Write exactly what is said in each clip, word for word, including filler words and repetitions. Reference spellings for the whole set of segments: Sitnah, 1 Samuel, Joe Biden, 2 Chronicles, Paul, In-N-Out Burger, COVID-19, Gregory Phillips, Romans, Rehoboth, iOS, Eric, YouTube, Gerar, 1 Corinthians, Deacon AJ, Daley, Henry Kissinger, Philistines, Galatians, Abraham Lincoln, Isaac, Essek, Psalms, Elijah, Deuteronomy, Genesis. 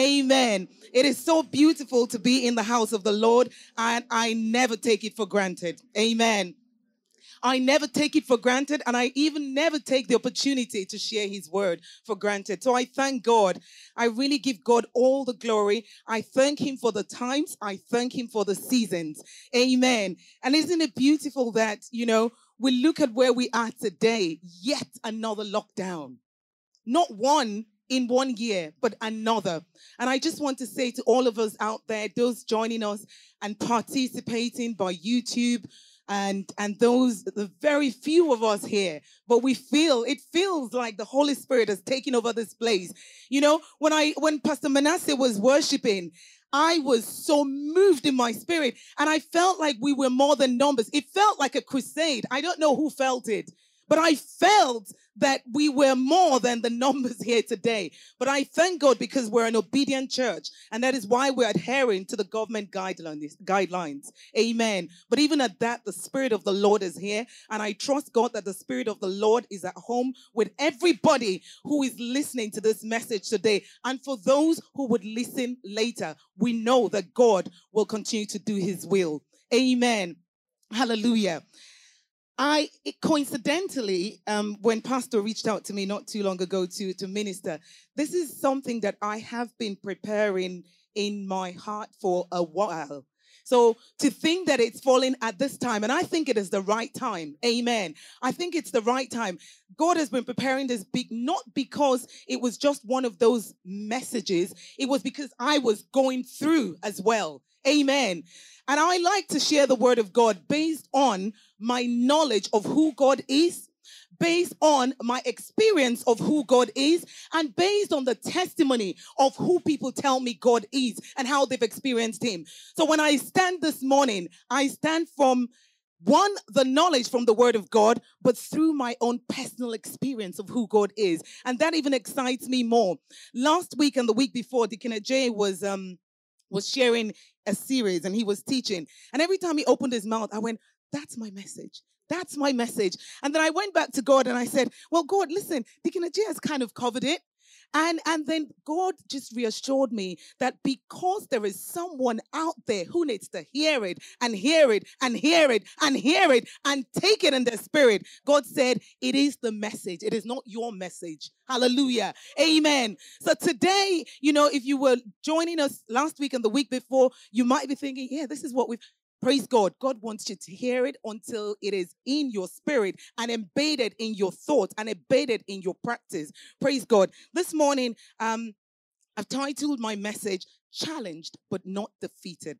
Amen. It is so beautiful to be in the house of the Lord, and I never take it for granted. Amen. I never take it for granted, and I even never take the opportunity to share his word for granted. So I thank God. I really give God all the glory. I thank him for the times. I thank him for the seasons. Amen. And isn't it beautiful that, you know, we look at where we are today, yet another lockdown. Not one in one year, but another. And I just want to say to all of us out there, those joining us and participating by YouTube, And and those, the very few of us here, but we feel, it feels like the Holy Spirit has taken over this place. You know, when I when Pastor Manasseh was worshiping, I was so moved in my spirit, and I felt like we were more than numbers. It felt like a crusade. I don't know who felt it, but I felt that we were more than the numbers here today. But I thank God because we're an obedient church, and that is why we're adhering to the government guidelines. Amen. But even at that, the Spirit of the Lord is here, and I trust God that the Spirit of the Lord is at home with everybody who is listening to this message today. And for those who would listen later, we know that God will continue to do his will. Amen. Hallelujah. I, it, coincidentally, um, when Pastor reached out to me not too long ago to, to minister, this is something that I have been preparing in my heart for a while. So to think that it's falling at this time, and I think it is the right time. Amen. I think it's the right time. God has been preparing this big, not because it was just one of those messages. It was because I was going through as well. Amen. And I like to share the word of God based on my knowledge of who God is, based on my experience of who God is, and based on the testimony of who people tell me God is and how they've experienced him. So when I stand this morning, I stand from one, the knowledge from the word of God, but through my own personal experience of who God is. And that even excites me more. Last week and the week before, Deacon A J was... um. was sharing a series, and he was teaching. And every time he opened his mouth, I went, that's my message. That's my message. And then I went back to God and I said, well, God, listen, Deacon Ajay has kind of covered it. And, and then God just reassured me that because there is someone out there who needs to hear it and hear it and hear it and hear it and take it in their spirit, God said, it is the message. It is not your message. Hallelujah. Amen. So today, you know, if you were joining us last week and the week before, you might be thinking, yeah, this is what we've... Praise God. God wants you to hear it until it is in your spirit and embedded in your thought and embedded in your practice. Praise God. This morning, um, I've titled my message, Challenged but Not Defeated.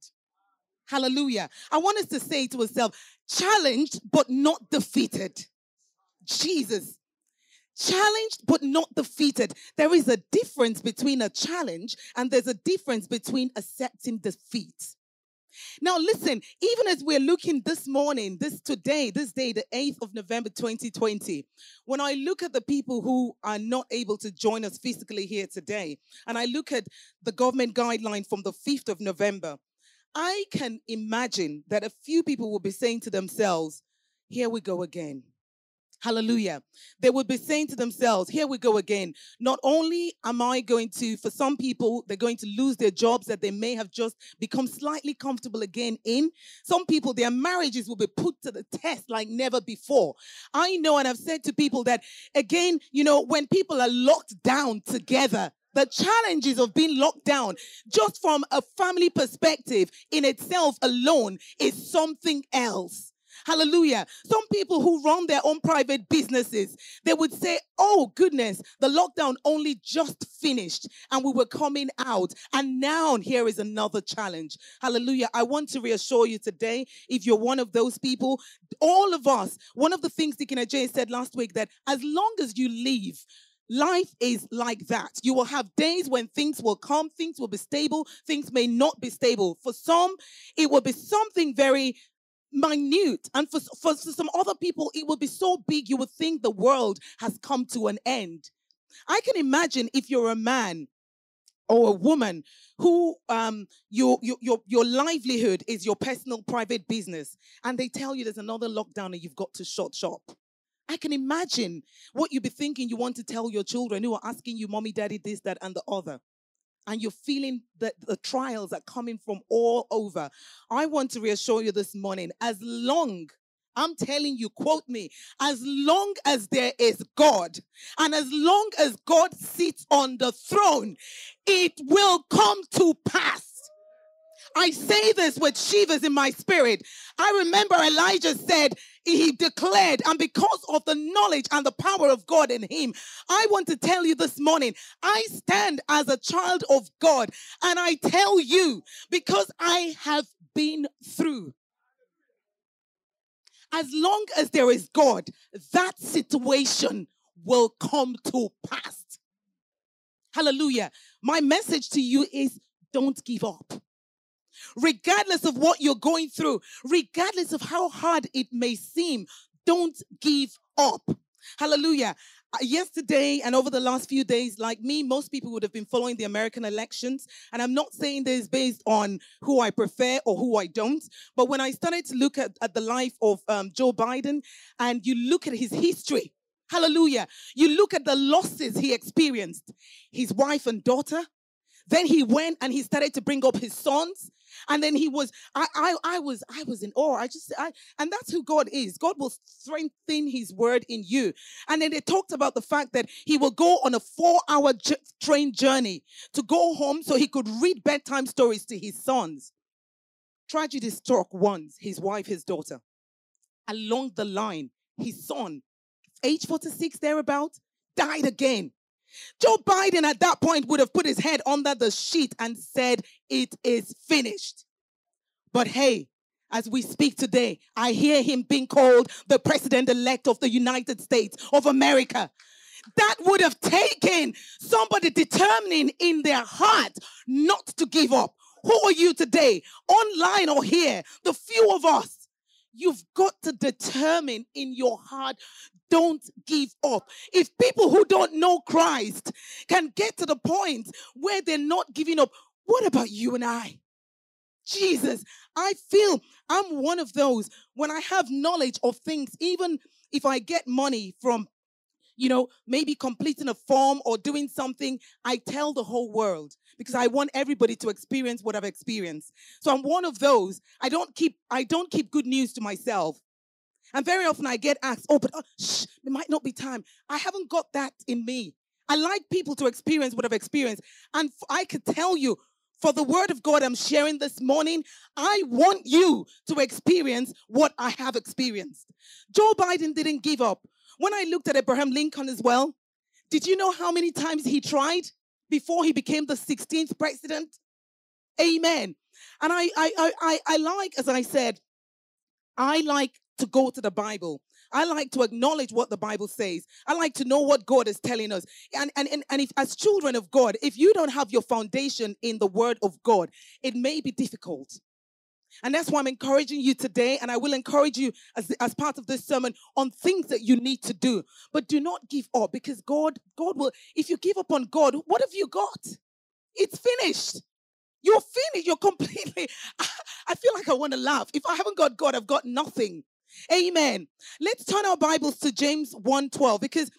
Hallelujah. I want us to say to ourselves, challenged but not defeated. Jesus. Challenged but not defeated. There is a difference between a challenge and there's a difference between accepting defeat. Now, listen, even as we're looking this morning, this today, this day, the eighth of November, twenty twenty, when I look at the people who are not able to join us physically here today, and I look at the government guideline from the fifth of November, I can imagine that a few people will be saying to themselves, here we go again. Hallelujah. They would be saying to themselves, here we go again. Not only am I going to, for some people, they're going to lose their jobs that they may have just become slightly comfortable again in. Some people, their marriages will be put to the test like never before. I know, and I've said to people that, again, you know, when people are locked down together, the challenges of being locked down, just from a family perspective in itself alone, is something else. Hallelujah. Some people who run their own private businesses, they would say, oh, goodness, the lockdown only just finished and we were coming out. And now here is another challenge. Hallelujah. I want to reassure you today, if you're one of those people, all of us, one of the things Deacon Ajay said last week, that as long as you leave, life is like that. You will have days when things will come, things will be stable, things may not be stable. For some, it will be something very minute, and for, for, for some other people it will be so big you would think the world has come to an end. I can imagine if you're a man or a woman who um your your your, your livelihood is your personal private business, and they tell you there's another lockdown and you've got to shut shop. I can imagine what you'd be thinking you want to tell your children who are asking you, mommy, daddy, this, that, and the other. and you're feeling the, the trials are coming from all over, I want to reassure you this morning, as long, I'm telling you, quote me, as long as there is God, and as long as God sits on the throne, it will come to pass. I say this with shivers in my spirit. I remember Elijah said, he declared, and because of the knowledge and the power of God in him, I want to tell you this morning, I stand as a child of God, and I tell you, because I have been through. As long as there is God, that situation will come to pass. Hallelujah. My message to you is, don't give up. Regardless of what you're going through, regardless of how hard it may seem, don't give up. Hallelujah. Yesterday and over the last few days, like me, most people would have been following the American elections. And I'm not saying this based on who I prefer or who I don't. But when I started to look at, at the life of um, Joe Biden, and you look at his history, hallelujah, you look at the losses he experienced, his wife and daughter. Then he went and he started to bring up his sons. And then he was, I, I, I was, I was in awe. I just, I, and that's who God is. God will strengthen his word in you. And then they talked about the fact that he will go on a four-hour j- train journey to go home so he could read bedtime stories to his sons. Tragedy struck once, his wife, his daughter. Along the line, his son, age forty-six, thereabout, died again. Joe Biden at that point would have put his head under the sheet and said, it is finished. But hey, as we speak today, I hear him being called the president-elect of the United States of America. That would have taken somebody determining in their heart not to give up. Who are you today, online or here? The few of us. You've got to determine in your heart, don't give up. If people who don't know Christ can get to the point where they're not giving up, what about you and I? Jesus, I feel I'm one of those. When I have knowledge of things, even if I get money from, you know, maybe completing a form or doing something, I tell the whole world because I want everybody to experience what I've experienced. So I'm one of those. I don't keep, I don't keep good news to myself. And very often I get asked, oh, but oh, shh, there might not be time. I haven't got that in me. I like people to experience what I've experienced. And I could tell you, for the word of God I'm sharing this morning, I want you to experience what I have experienced. Joe Biden didn't give up. When I looked at Abraham Lincoln as well, did you know how many times he tried before he became the sixteenth president? Amen. And I, I, I, I, I like, as I said, I like to go to the Bible. I like to acknowledge what the Bible says. I like to know what God is telling us. And, and, and, and if, as children of God, if you don't have your foundation in the word of God, it may be difficult. And that's why I'm encouraging you today, and I will encourage you as, as part of this sermon on things that you need to do. But do not give up, because God, God will, if you give up on God, what have you got? It's finished. You're finished. You're completely, I, I feel like I want to laugh. If I haven't got God, I've got nothing. Amen. Let's turn our Bibles to James one twelve, because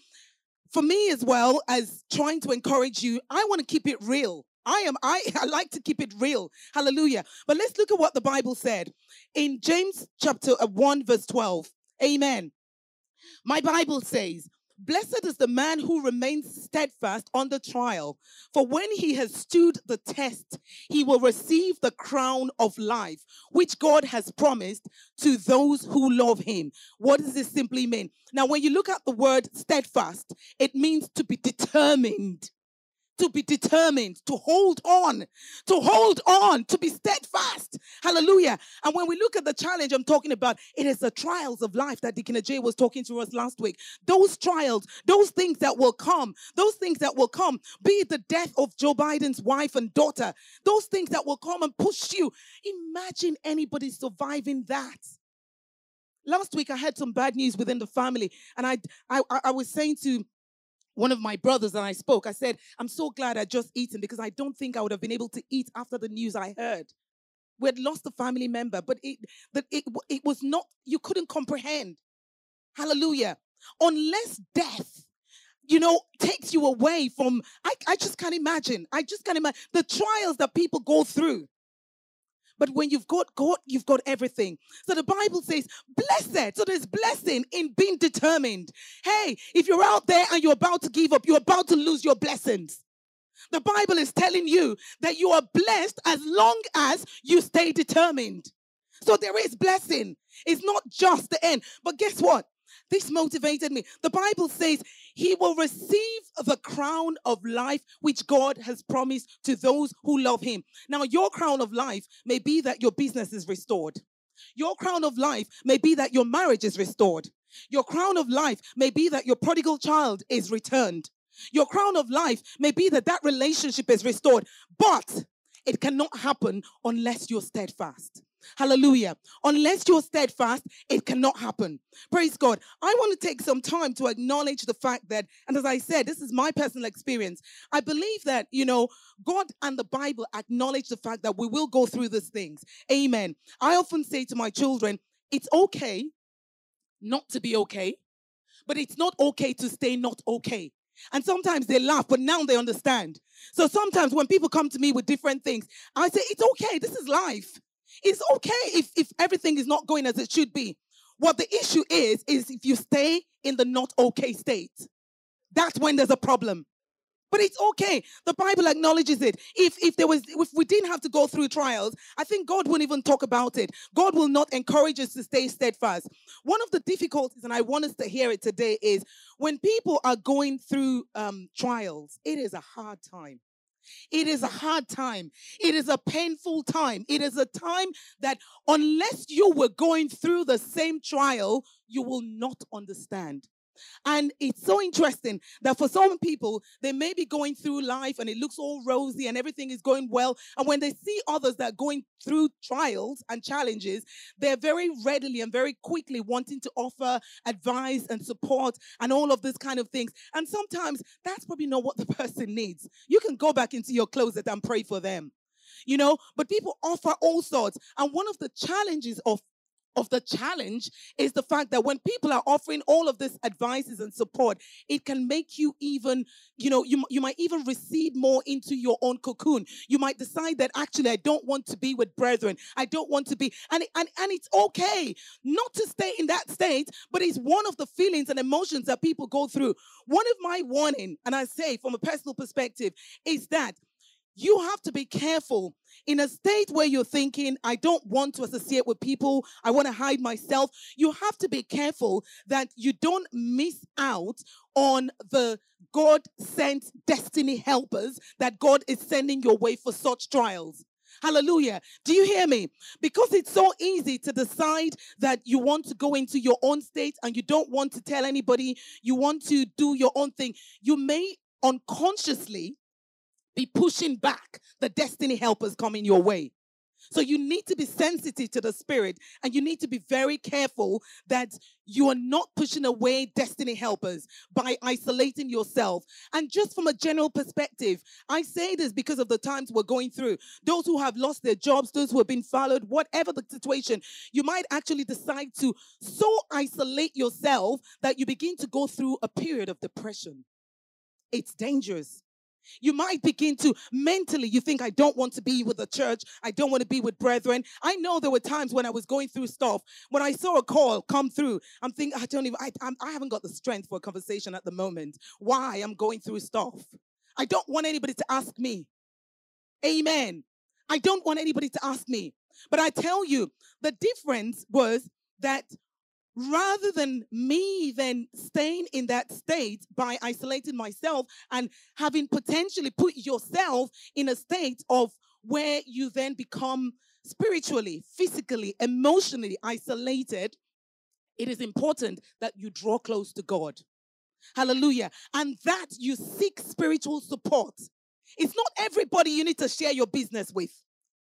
for me, as well as trying to encourage you, I want to keep it real. I am, I, I like to keep it real. Hallelujah. But let's look at what the Bible said in James chapter one, verse twelve. Amen. My Bible says, blessed is the man who remains steadfast under trial, for when he has stood the test, he will receive the crown of life, which God has promised to those who love him. What does this simply mean? Now, when you look at the word steadfast, it means to be determined. To be determined, to hold on, to hold on, to be steadfast. Hallelujah. And when we look at the challenge I'm talking about, it is the trials of life that Deacon A J was talking to us last week. Those trials, those things that will come, those things that will come, be it the death of Joe Biden's wife and daughter, those things that will come and push you. Imagine anybody surviving that. Last week, I had some bad news within the family, and I, I, I was saying to one of my brothers and I spoke, I said, I'm so glad I just eaten because I don't think I would have been able to eat after the news I heard. We had lost a family member, but it, that it, it was not, you couldn't comprehend. Hallelujah. Unless death, you know, takes you away from, I, I just can't imagine. I just can't imagine the trials that people go through. But when you've got God, you've got everything. So the Bible says, blessed. So there's blessing in being determined. Hey, if you're out there and you're about to give up, you're about to lose your blessings. The Bible is telling you that you are blessed as long as you stay determined. So there is blessing. It's not just the end. But guess what? This motivated me. The Bible says he will receive the crown of life which God has promised to those who love him. Now, your crown of life may be that your business is restored. Your crown of life may be that your marriage is restored. Your crown of life may be that your prodigal child is returned. Your crown of life may be that that relationship is restored. But it cannot happen unless you're steadfast. Hallelujah. Unless you're steadfast, it cannot happen. Praise God. I want to take some time to acknowledge the fact that, and as I said, this is my personal experience. I believe that, you know, God and the Bible acknowledge the fact that we will go through these things. Amen. I often say to my children, it's okay not to be okay, but it's not okay to stay not okay. And sometimes they laugh, but now they understand. So sometimes when people come to me with different things, I say, it's okay. This is life. It's okay if, if everything is not going as it should be. What the issue is, is if you stay in the not okay state, that's when there's a problem. But it's okay. The Bible acknowledges it. If if there was, if we didn't have to go through trials, I think God wouldn't even talk about it. God will not encourage us to stay steadfast. One of the difficulties, and I want us to hear it today, is when people are going through um, trials, it is a hard time. It is a hard time. It is a painful time. It is a time that unless you were going through the same trial, you will not understand. And it's so interesting that for some people, they may be going through life and it looks all rosy and everything is going well. And when they see others that are going through trials and challenges, they're very readily and very quickly wanting to offer advice and support and all of these kind of things. And sometimes that's probably not what the person needs. You can go back into your closet and pray for them, you know, but people offer all sorts. And one of the challenges of of the challenge is the fact that when people are offering all of this advices and support, it can make you even, you know, you, you might even recede more into your own cocoon. You might decide that actually I don't want to be with brethren. I don't want to be, and, and, and it's okay not to stay in that state, but it's one of the feelings and emotions that people go through. One of my warning, and I say from a personal perspective, is that you have to be careful in a state where you're thinking, I don't want to associate with people. I want to hide myself. You have to be careful that you don't miss out on the God-sent destiny helpers that God is sending your way for such trials. Hallelujah. Do you hear me? Because it's so easy to decide that you want to go into your own state and you don't want to tell anybody. You want to do your own thing. You may unconsciously be pushing back the destiny helpers coming your way. So you need to be sensitive to the Spirit and you need to be very careful that you are not pushing away destiny helpers by isolating yourself. And just from a general perspective, I say this because of the times we're going through. Those who have lost their jobs, those who have been followed, whatever the situation, you might actually decide to so isolate yourself that you begin to go through a period of depression. It's dangerous. You might begin to mentally, you think, I don't want to be with the church. I don't want to be with brethren. I know there were times when I was going through stuff, when I saw a call come through, I'm thinking, I don't even, I, I haven't got the strength for a conversation at the moment. Why? I'm going through stuff. I don't want anybody to ask me. Amen. I don't want anybody to ask me. But I tell you, the difference was that rather than me then staying in that state by isolating myself and having potentially put yourself in a state of where you then become spiritually, physically, emotionally isolated, it is important that you draw close to God. Hallelujah. And that you seek spiritual support. It's not everybody you need to share your business with.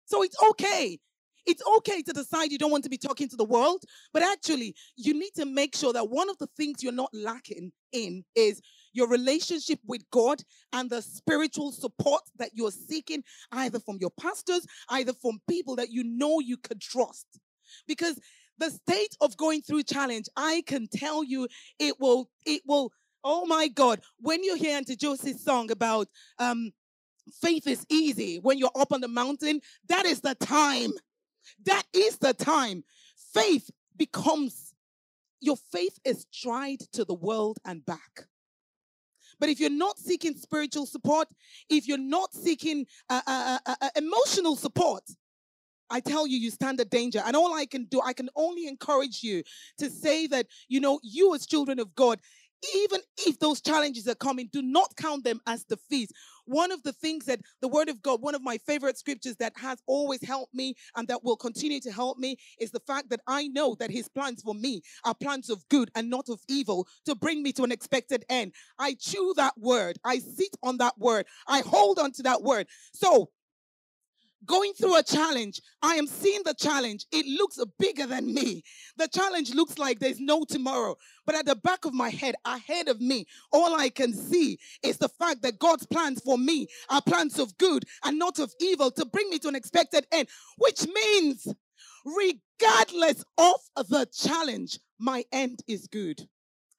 So it's okay. It's okay to decide you don't want to be talking to the world, but actually you need to make sure that one of the things you're not lacking in is your relationship with God and the spiritual support that you're seeking, either from your pastors, either from people that you know you could trust. Because the state of going through challenge, I can tell you, it will, it will, Oh my God. When you hear Auntie Josie's song about um, faith is easy when you're up on the mountain, that is the time. That is the time. Faith becomes, your faith is tried to the world and back. But if you're not seeking spiritual support, if you're not seeking uh, uh, uh, uh, emotional support, I tell you, you stand a danger. And all I can do, I can only encourage you to say that, you know, you as children of God, even if those challenges are coming, do not count them as defeat. One of the things that the Word of God, one of my favorite scriptures that has always helped me and that will continue to help me is the fact that I know that His plans for me are plans of good and not of evil to bring me to an expected end. I chew that word. I sit on that word. I hold on to that word. So going through a challenge, I am seeing the challenge. It looks bigger than me. The challenge looks like there's no tomorrow. But at the back of my head, ahead of me, all I can see is the fact that God's plans for me are plans of good and not of evil to bring me to an expected end, which means regardless of the challenge, my end is good.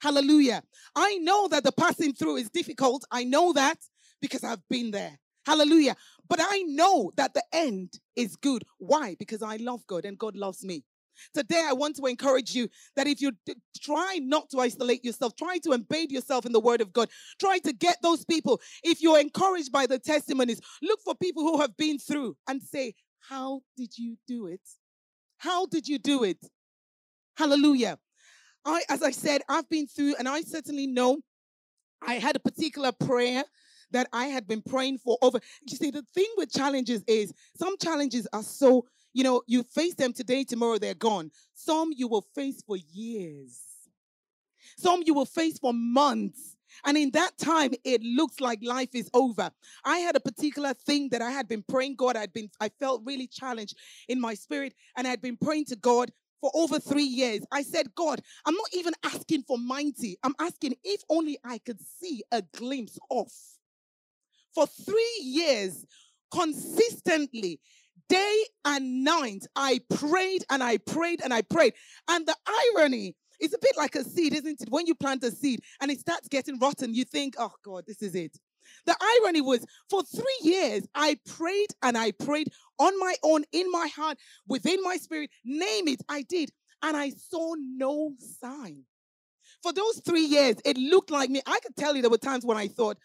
Hallelujah. I know that the passing through is difficult. I know that because I've been there. Hallelujah. But I know that the end is good. Why? Because I love God and God loves me. Today, I want to encourage you that if you d- try not to isolate yourself, try to embed yourself in the Word of God, try to get those people. If you're encouraged by the testimonies, look for people who have been through and say, how did you do it? How did you do it? Hallelujah. I, as I said, I've been through, and I certainly know I had a particular prayer that I had been praying for over. You see, the thing with challenges is some challenges are so, you know, you face them today, tomorrow they're gone. Some you will face for years. Some you will face for months. And in that time, it looks like life is over. I had a particular thing that I had been praying God. I'd been, I felt really challenged in my spirit, and I'd been praying to God for over three years. I said, God, I'm not even asking for mighty. I'm asking if only I could see a glimpse of. For three years, consistently, day and night, I prayed and I prayed and I prayed. And the irony is a bit like a seed, isn't it? When you plant a seed and it starts getting rotten, you think, oh God, this is it. The irony was, for three years, I prayed and I prayed on my own, in my heart, within my spirit, name it, I did. And I saw no sign. For those three years, it looked like me. I could tell you there were times when I thought,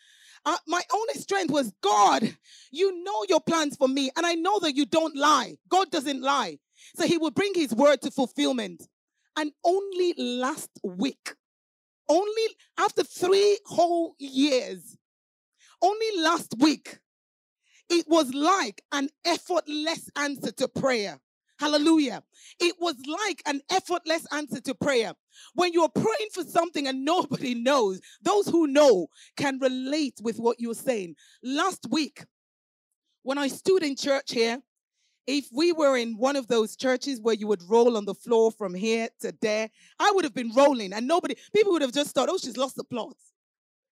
Uh, my only strength was, God, you know your plans for me. And I know that you don't lie. God doesn't lie. So he will bring his word to fulfillment. And only last week, only after three whole years, only last week, it was like an effortless answer to prayer. Hallelujah. It was like an effortless answer to prayer. When you're praying for something and nobody knows, those who know can relate with what you're saying. Last week, when I stood in church here, if we were in one of those churches where you would roll on the floor from here to there, I would have been rolling and nobody, people would have just thought, oh, she's lost the plot.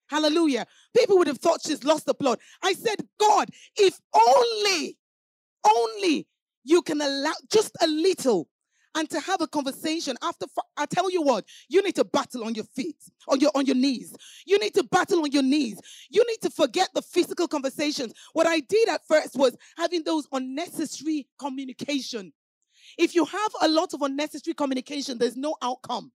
Hallelujah. People would have thought she's lost the plot. I said, God, if only, only, you can allow just a little and to have a conversation after. I tell you what, you need to battle on your feet, on your, on your knees. You need to battle on your knees. You need to forget the physical conversations. What I did at first was having those unnecessary communication. If you have a lot of unnecessary communication, there's no outcome.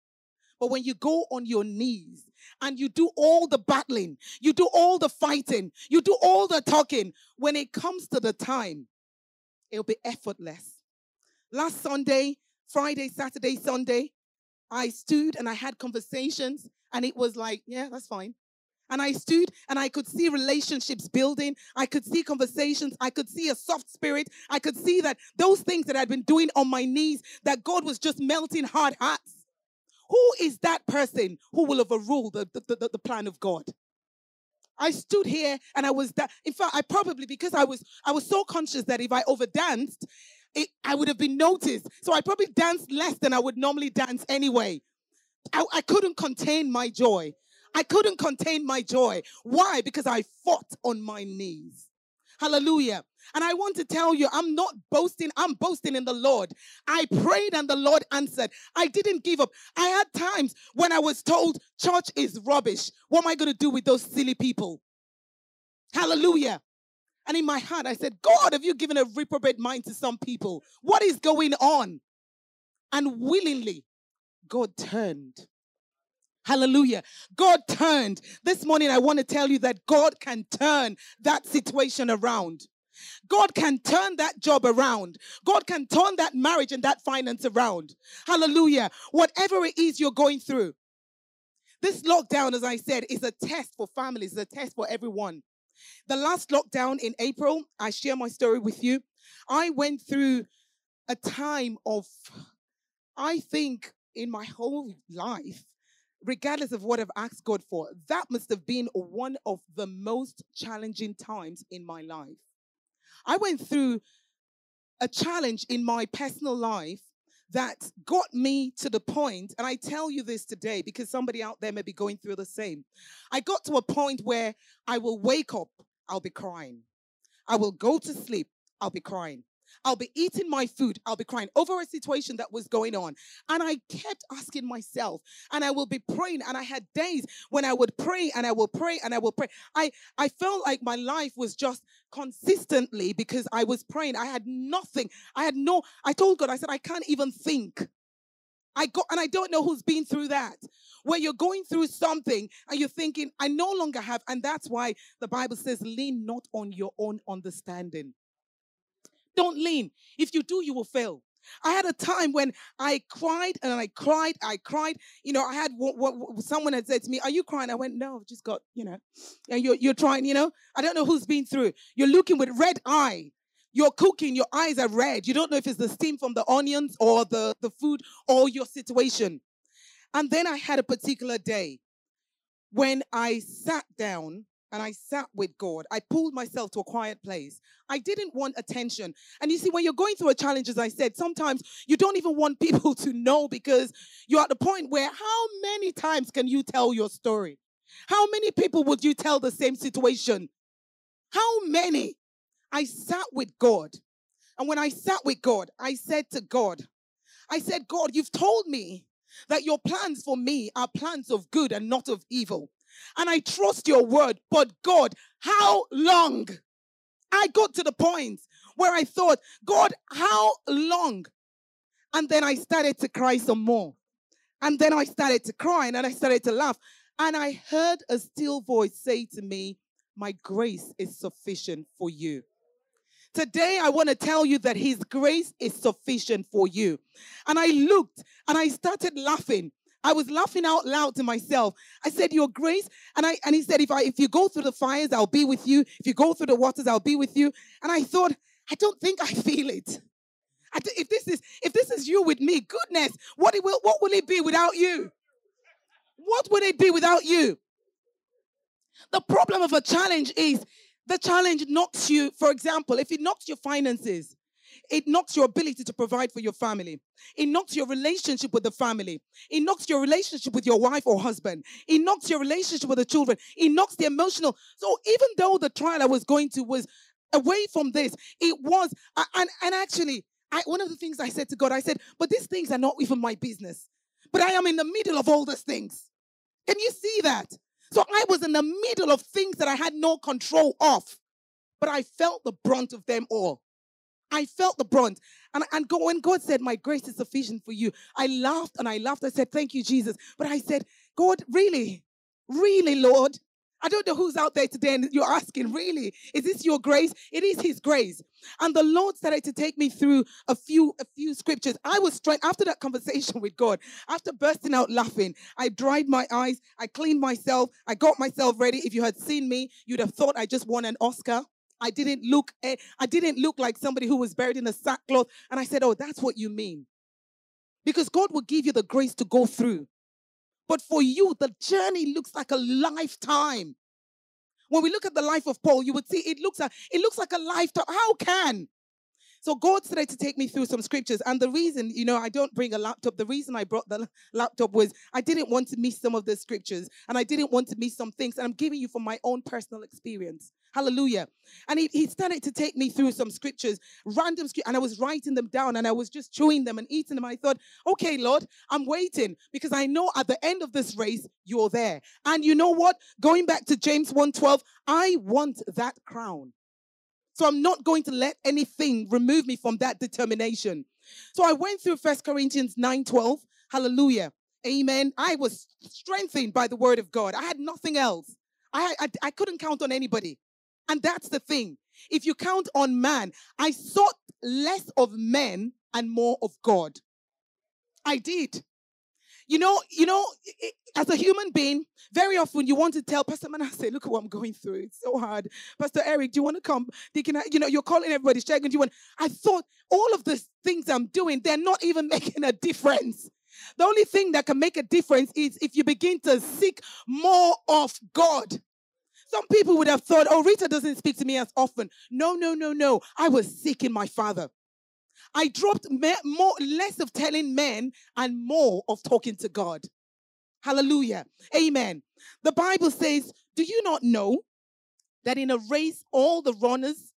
But when you go on your knees and you do all the battling, you do all the fighting, you do all the talking, when it comes to the time, it'll be effortless. Last Sunday, Friday, Saturday, Sunday, I stood and I had conversations and it was like, yeah, that's fine. And I stood and I could see relationships building. I could see conversations. I could see a soft spirit. I could see that those things that I'd been doing on my knees, that God was just melting hard hearts. Who is that person who will overrule the, the, the, the plan of God? I stood here and I was that. In fact, I probably, because I was I was so conscious that if I overdanced, it, I would have been noticed. So I probably danced less than I would normally dance anyway. I, I couldn't contain my joy. I couldn't contain my joy. Why? Because I fought on my knees. Hallelujah. And I want to tell you, I'm not boasting. I'm boasting in the Lord. I prayed and the Lord answered. I didn't give up. I had times when I was told church is rubbish. What am I going to do with those silly people? Hallelujah. And in my heart, I said, God, have you given a reprobate mind to some people? What is going on? And willingly, God turned. Hallelujah. God turned. This morning, I want to tell you that God can turn that situation around. God can turn that job around. God can turn that marriage and that finance around. Hallelujah. Whatever it is you're going through. This lockdown, as I said, is a test for families. It's a test for everyone. The last lockdown in April, I share my story with you. I went through a time of, I think, in my whole life, regardless of what I've asked God for, that must have been one of the most challenging times in my life. I went through a challenge in my personal life that got me to the point, and I tell you this today because somebody out there may be going through the same. I got to a point where I will wake up, I'll be crying. I will go to sleep, I'll be crying. I'll be eating my food, I'll be crying over a situation that was going on. And I kept asking myself, and I will be praying, and I had days when I would pray, and I will pray, and I will pray. I, I felt like my life was just consistently, because I was praying, I had nothing. I had no, I told God, I said, I can't even think. I go, and I don't know who's been through that, where you're going through something and you're thinking, I no longer have. And that's why the Bible says, lean not on your own understanding. Don't lean. If you do, you will fail. I had a time when I cried and I cried, I cried. You know, I had what, what someone had said to me, are you crying? I went, no, I've just got, you know, and you're, you're trying, you know, I don't know who's been through. You're looking with red eye. You're cooking. Your eyes are red. You don't know if it's the steam from the onions or the, the food or your situation. And then I had a particular day when I sat down. And I sat with God. I pulled myself to a quiet place. I didn't want attention. And you see, when you're going through a challenge, as I said, sometimes you don't even want people to know because you're at the point where how many times can you tell your story? How many people would you tell the same situation? How many? I sat with God. And when I sat with God, I said to God, I said, God, you've told me that your plans for me are plans of good and not of evil. And I trust your word, but God, how long? I got to the point where I thought, God, how long? And then I started to cry some more. And then I started to cry and then I started to laugh. And I heard a still voice say to me, my grace is sufficient for you. Today, I want to tell you that his grace is sufficient for you. And I looked and I started laughing. I was laughing out loud to myself. I said, your grace. And I and he said, if I if you go through the fires, I'll be with you. If you go through the waters, I'll be with you. And I thought, I don't think I feel it. I th- if this is if this is you with me, goodness, what it will what will it be without you? What would it be without you? The problem of a challenge is the challenge knocks you, for example, if it knocks your finances. It knocks your ability to provide for your family. It knocks your relationship with the family. It knocks your relationship with your wife or husband. It knocks your relationship with the children. It knocks the emotional. So even though the trial I was going to was away from this, it was, and, and actually, I, one of the things I said to God, I said, but these things are not even my business. But I am in the middle of all these things. Can you see that? So I was in the middle of things that I had no control of, but I felt the brunt of them all. I felt the brunt. And, and go, when God said, my grace is sufficient for you, I laughed and I laughed. I said, thank you, Jesus. But I said, God, really? Really, Lord? I don't know who's out there today and you're asking, really? Is this your grace? It is his grace. And the Lord started to take me through a few a few scriptures. I was trying, after that conversation with God, after bursting out laughing, I dried my eyes, I cleaned myself, I got myself ready. If you had seen me, you'd have thought I just won an Oscar. I didn't look at, I didn't look like somebody who was buried in a sackcloth. And I said, oh, that's what you mean. Because God will give you the grace to go through. But for you, the journey looks like a lifetime. When we look at the life of Paul, you would see it looks like, it looks like a lifetime. How can? So God started to take me through some scriptures. And the reason, you know, I don't bring a laptop. The reason I brought the laptop was I didn't want to miss some of the scriptures. And I didn't want to miss some things. And I'm giving you from my own personal experience. Hallelujah. And he, he started to take me through some scriptures, random scriptures, and I was writing them down, and I was just chewing them and eating them. I thought, okay, Lord, I'm waiting, because I know at the end of this race, you're there. And you know what? Going back to James one twelve, I want that crown. So I'm not going to let anything remove me from that determination. So I went through First Corinthians nine twelve. Hallelujah. Amen. I was strengthened by the word of God. I had nothing else. I, I, I couldn't count on anybody. And that's the thing. If you count on man, I sought less of men and more of God. I did. You know, you know, it, as a human being, very often you want to tell Pastor Manasseh, look at what I'm going through. It's so hard. Pastor Eric, do you want to come? Deacon, you know, you're calling everybody. Shagun, do you want? I thought all of the things I'm doing, they're not even making a difference. The only thing that can make a difference is if you begin to seek more of God. Some people would have thought, oh, Rita doesn't speak to me as often. No, no, no, no. I was seeking my Father. I dropped more, less of telling men and more of talking to God. Hallelujah. Amen. The Bible says, do you not know that in a race, all the runners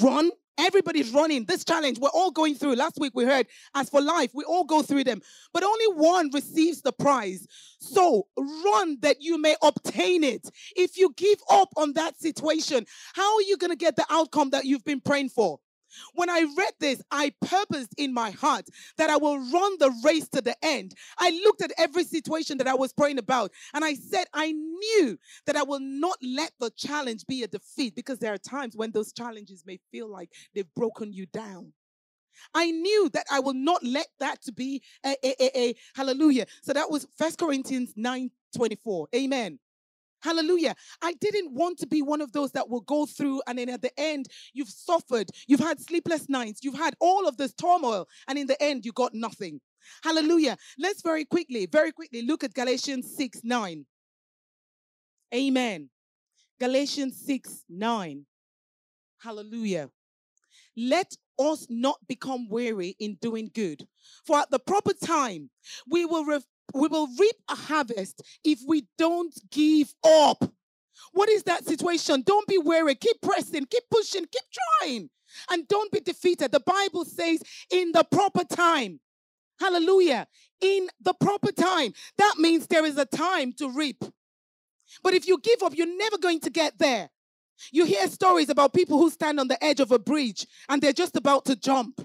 run? Everybody's running. This challenge we're all going through. Last week we heard, as for life, we all go through them. But only one receives the prize. So run that you may obtain it. If you give up on that situation, how are you going to get the outcome that you've been praying for? When I read this, I purposed in my heart that I will run the race to the end. I looked at every situation that I was praying about, and I said I knew that I will not let the challenge be a defeat, because there are times when those challenges may feel like they've broken you down. I knew that I will not let that to be a, a, a, a hallelujah. So that was First Corinthians nine twenty-four. Amen. Hallelujah. I didn't want to be one of those that will go through and then at the end you've suffered, you've had sleepless nights, you've had all of this turmoil, and in the end you got nothing. Hallelujah. Let's very quickly, very quickly look at Galatians six nine. Amen. Galatians six nine. Hallelujah. Let us not become weary in doing good, for at the proper time we will re- We will reap a harvest if we don't give up. What is that situation? Don't be weary. Keep pressing. Keep pushing. Keep trying. And don't be defeated. The Bible says in the proper time. Hallelujah. In the proper time. That means there is a time to reap. But if you give up, you're never going to get there. You hear stories about people who stand on the edge of a bridge and they're just about to jump.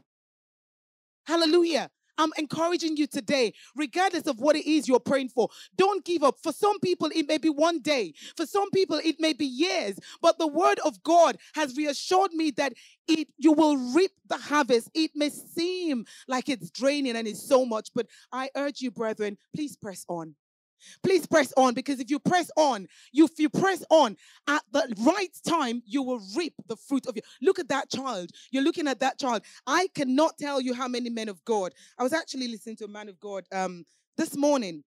Hallelujah. I'm encouraging you today, regardless of what it is you're praying for, don't give up. For some people, it may be one day. For some people, it may be years. But the word of God has reassured me that it you will reap the harvest. It may seem like it's draining and it's so much, but I urge you, brethren, please press on. Please press on, because if you press on, you, if you press on at the right time, you will reap the fruit of your. Look at that child. You're looking at that child. I cannot tell you how many men of God. I was actually listening to a man of God um, this morning,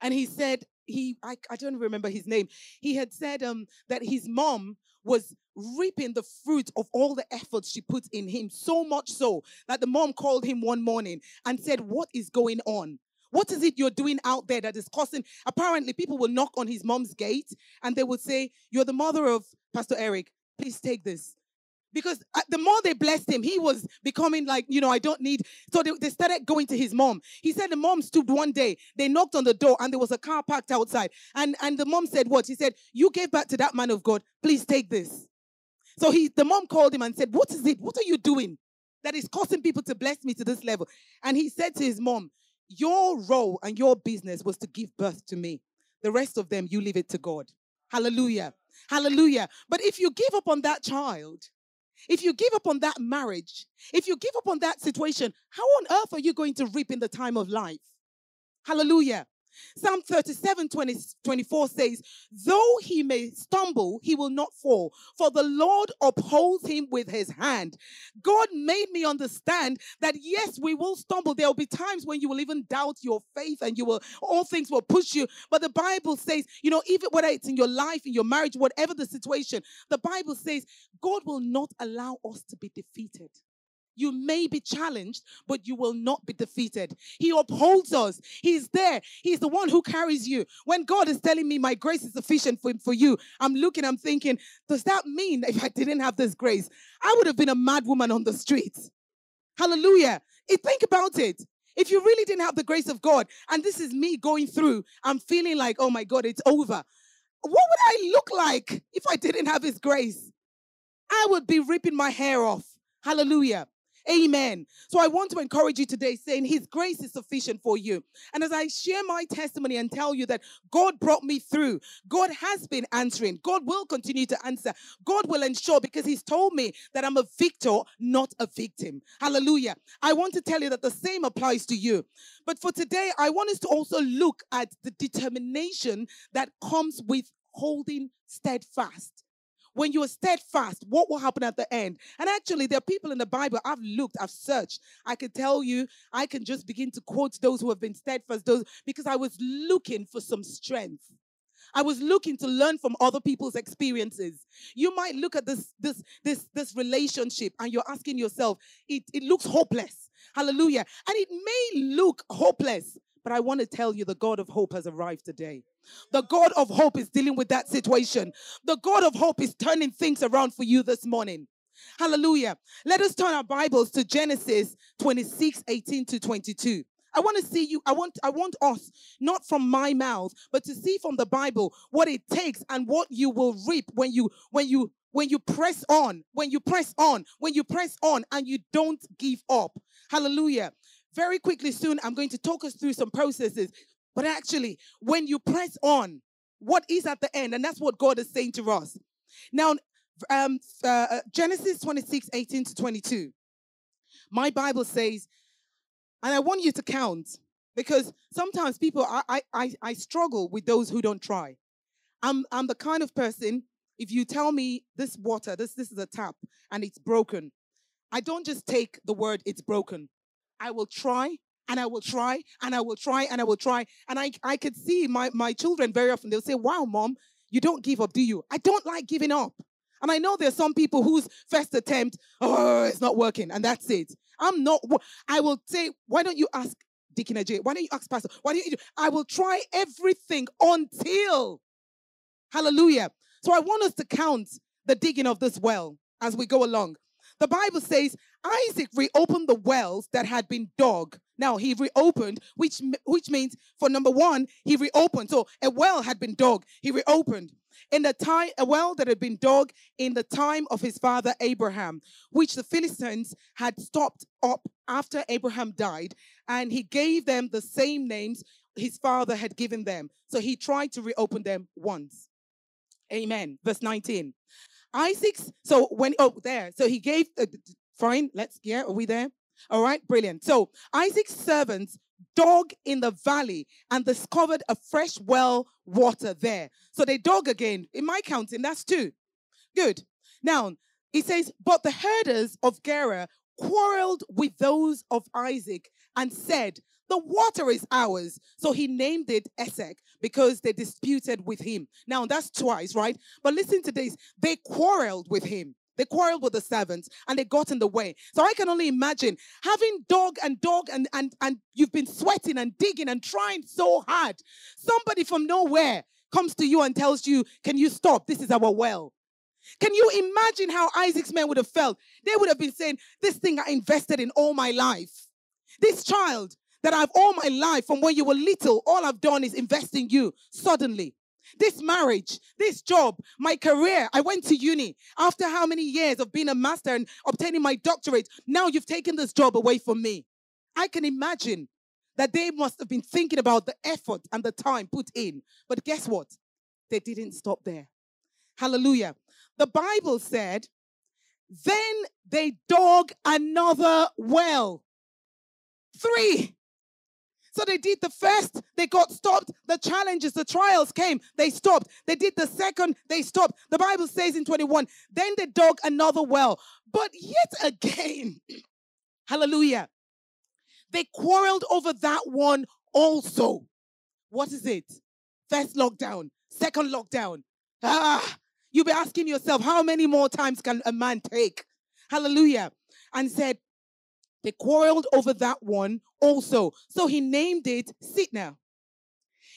and he said he. I, I don't remember his name. He had said um, that his mom was reaping the fruit of all the efforts she put in him, so much so that the mom called him one morning and said, "What is going on? What is it you're doing out there that is causing?" Apparently, people will knock on his mom's gate and they will say, "You're the mother of Pastor Eric. Please take this." Because the more they blessed him, he was becoming like, you know, I don't need. So they, they started going to his mom. He said the mom stooped one day. They knocked on the door and there was a car parked outside. And, and the mom said what? She said, "You gave back to that man of God. Please take this." So he, the mom called him and said, "What is it? What are you doing that is causing people to bless me to this level?" And he said to his mom, "Your role and your business was to give birth to me. The rest of them, you leave it to God." Hallelujah. Hallelujah. But if you give up on that child, if you give up on that marriage, if you give up on that situation, how on earth are you going to reap in the time of life? Hallelujah. Psalm thirty-seven twenty-four says, "Though he may stumble, he will not fall, for the Lord upholds him with his hand." God made me understand that yes, we will stumble. There will be times when you will even doubt your faith and you will, all things will push you. But the Bible says, you know, even whether it's in your life, in your marriage, whatever the situation, the Bible says God will not allow us to be defeated. You may be challenged, but you will not be defeated. He upholds us. He's there. He's the one who carries you. When God is telling me my grace is sufficient for, for you, I'm looking, I'm thinking, does that mean if I didn't have this grace, I would have been a mad woman on the streets? Hallelujah. Think about it. If you really didn't have the grace of God, and this is me going through, I'm feeling like, oh my God, it's over. What would I look like if I didn't have his grace? I would be ripping my hair off. Hallelujah. Amen. So I want to encourage you today saying his grace is sufficient for you. And as I share my testimony and tell you that God brought me through, God has been answering. God will continue to answer. God will ensure because he's told me that I'm a victor, not a victim. Hallelujah. I want to tell you that the same applies to you. But for today, I want us to also look at the determination that comes with holding steadfast. When you are steadfast, what will happen at the end? And actually, there are people in the Bible, I've looked, I've searched. I can tell you, I can just begin to quote those who have been steadfast, those because I was looking for some strength. I was looking to learn from other people's experiences. You might look at this, this, this, this relationship and you're asking yourself, it, it looks hopeless. Hallelujah. And it may look hopeless. But I want to tell you the God of hope has arrived today. The God of hope is dealing with that situation. The God of hope is turning things around for you this morning. Hallelujah. Let us turn our Bibles to Genesis twenty-six, eighteen to twenty-two. I want to see you, I want, I want us, not from my mouth, but to see from the Bible what it takes and what you will reap when you, when you, when you press on, when you press on, when you press on and you don't give up. Hallelujah. Very quickly soon, I'm going to talk us through some processes. But actually, when you press on, what is at the end? And that's what God is saying to us. Now, um, uh, Genesis twenty-six, eighteen to twenty-two. My Bible says, and I want you to count, because sometimes people, I, I, I struggle with those who don't try. I'm, I'm the kind of person, if you tell me this water, this, this is a tap, and it's broken, I don't just take the word, it's broken. I will try, and I will try, and I will try, and I will try. And I, I could see my, my children very often, they'll say, wow, mom, you don't give up, do you? I don't like giving up. And I know there's some people whose first attempt, oh, it's not working, and that's it. I'm not, I will say, why don't you ask Deacon A J? Why don't you ask Pastor? Why don't you, I will try everything until, hallelujah. So I want us to count the digging of this well as we go along. The Bible says, Isaac reopened the wells that had been dug. Now, he reopened, which, which means, for number one, he reopened. So, a well had been dug. He reopened. In the time, a well that had been dug in the time of his father Abraham, which the Philistines had stopped up after Abraham died, and he gave them the same names his father had given them. So, he tried to reopen them once. Amen. Verse nineteen. Isaac's, so when, oh, there. So, he gave... Uh, Fine, let's, yeah, are we there? All right, brilliant. So Isaac's servants dug in the valley and discovered a fresh well water there. So they dug again. In my counting, that's two. Good. Now, it says, but the herders of Gerar quarreled with those of Isaac and said, the water is ours. So he named it Essek because they disputed with him. Now, that's twice, right? But listen to this. They quarreled with him. They quarreled with the servants and they got in the way. So I can only imagine having dog and dog and, and, and you've been sweating and digging and trying so hard. Somebody from nowhere comes to you and tells you, can you stop? This is our well. Can you imagine how Isaac's men would have felt? They would have been saying, this thing I invested in all my life. This child that I've all my life from when you were little, all I've done is invest in you suddenly. This marriage, this job, my career, I went to uni. After how many years of being a master and obtaining my doctorate, now you've taken this job away from me. I can imagine that they must have been thinking about the effort and the time put in. But guess what? They didn't stop there. Hallelujah. The Bible said, then they dug another well. Three. So they did the first, they got stopped. The challenges, the trials came, they stopped. They did the second, they stopped. The Bible says in twenty-one, then they dug another well. But yet again, hallelujah, they quarreled over that one also. What is it? First lockdown, second lockdown. Ah, you'll be asking yourself, how many more times can a man take? Hallelujah. And said, They quarreled over that one also. So he named it Sitnah.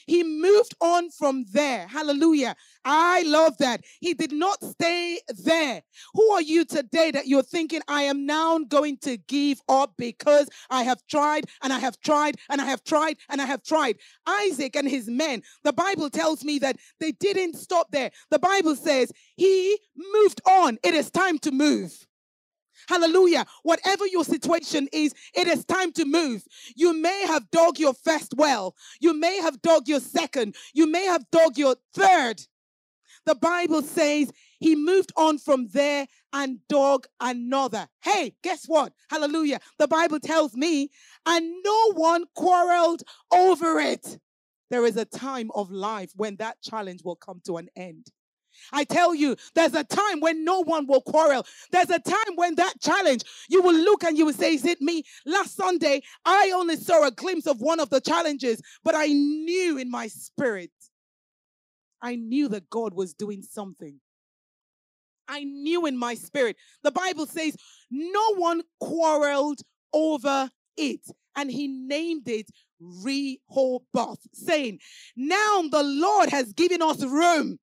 He moved on from there. Hallelujah. I love that. He did not stay there. Who are you today that you're thinking, I am now going to give up because I have tried and I have tried and I have tried and I have tried. Isaac and his men, the Bible tells me that they didn't stop there. The Bible says he moved on. It is time to move. Hallelujah. Whatever your situation is, it is time to move. You may have dug your first well. You may have dug your second. You may have dug your third. The Bible says he moved on from there and dug another. Hey, guess what? Hallelujah. The Bible tells me, and no one quarreled over it. There is a time of life when that challenge will come to an end. I tell you, there's a time when no one will quarrel. There's a time when that challenge, you will look and you will say, is it me? Last Sunday, I only saw a glimpse of one of the challenges, but I knew in my spirit, I knew that God was doing something. I knew in my spirit. The Bible says, no one quarreled over it. And he named it Rehoboth, saying, now the Lord has given us room.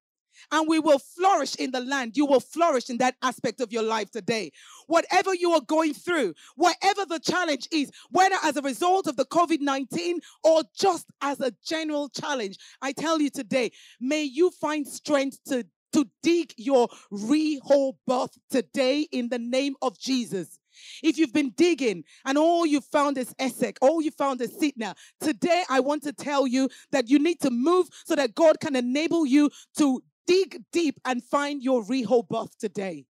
And we will flourish in the land. You will flourish in that aspect of your life today. Whatever you are going through, whatever the challenge is, whether as a result of the COVID nineteen or just as a general challenge, I tell you today, may you find strength to, to dig your Rehoboth today in the name of Jesus. If you've been digging and all you found is Essek, all you found is Sitnah, today I want to tell you that you need to move so that God can enable you to dig deep and find your Rehoboth today.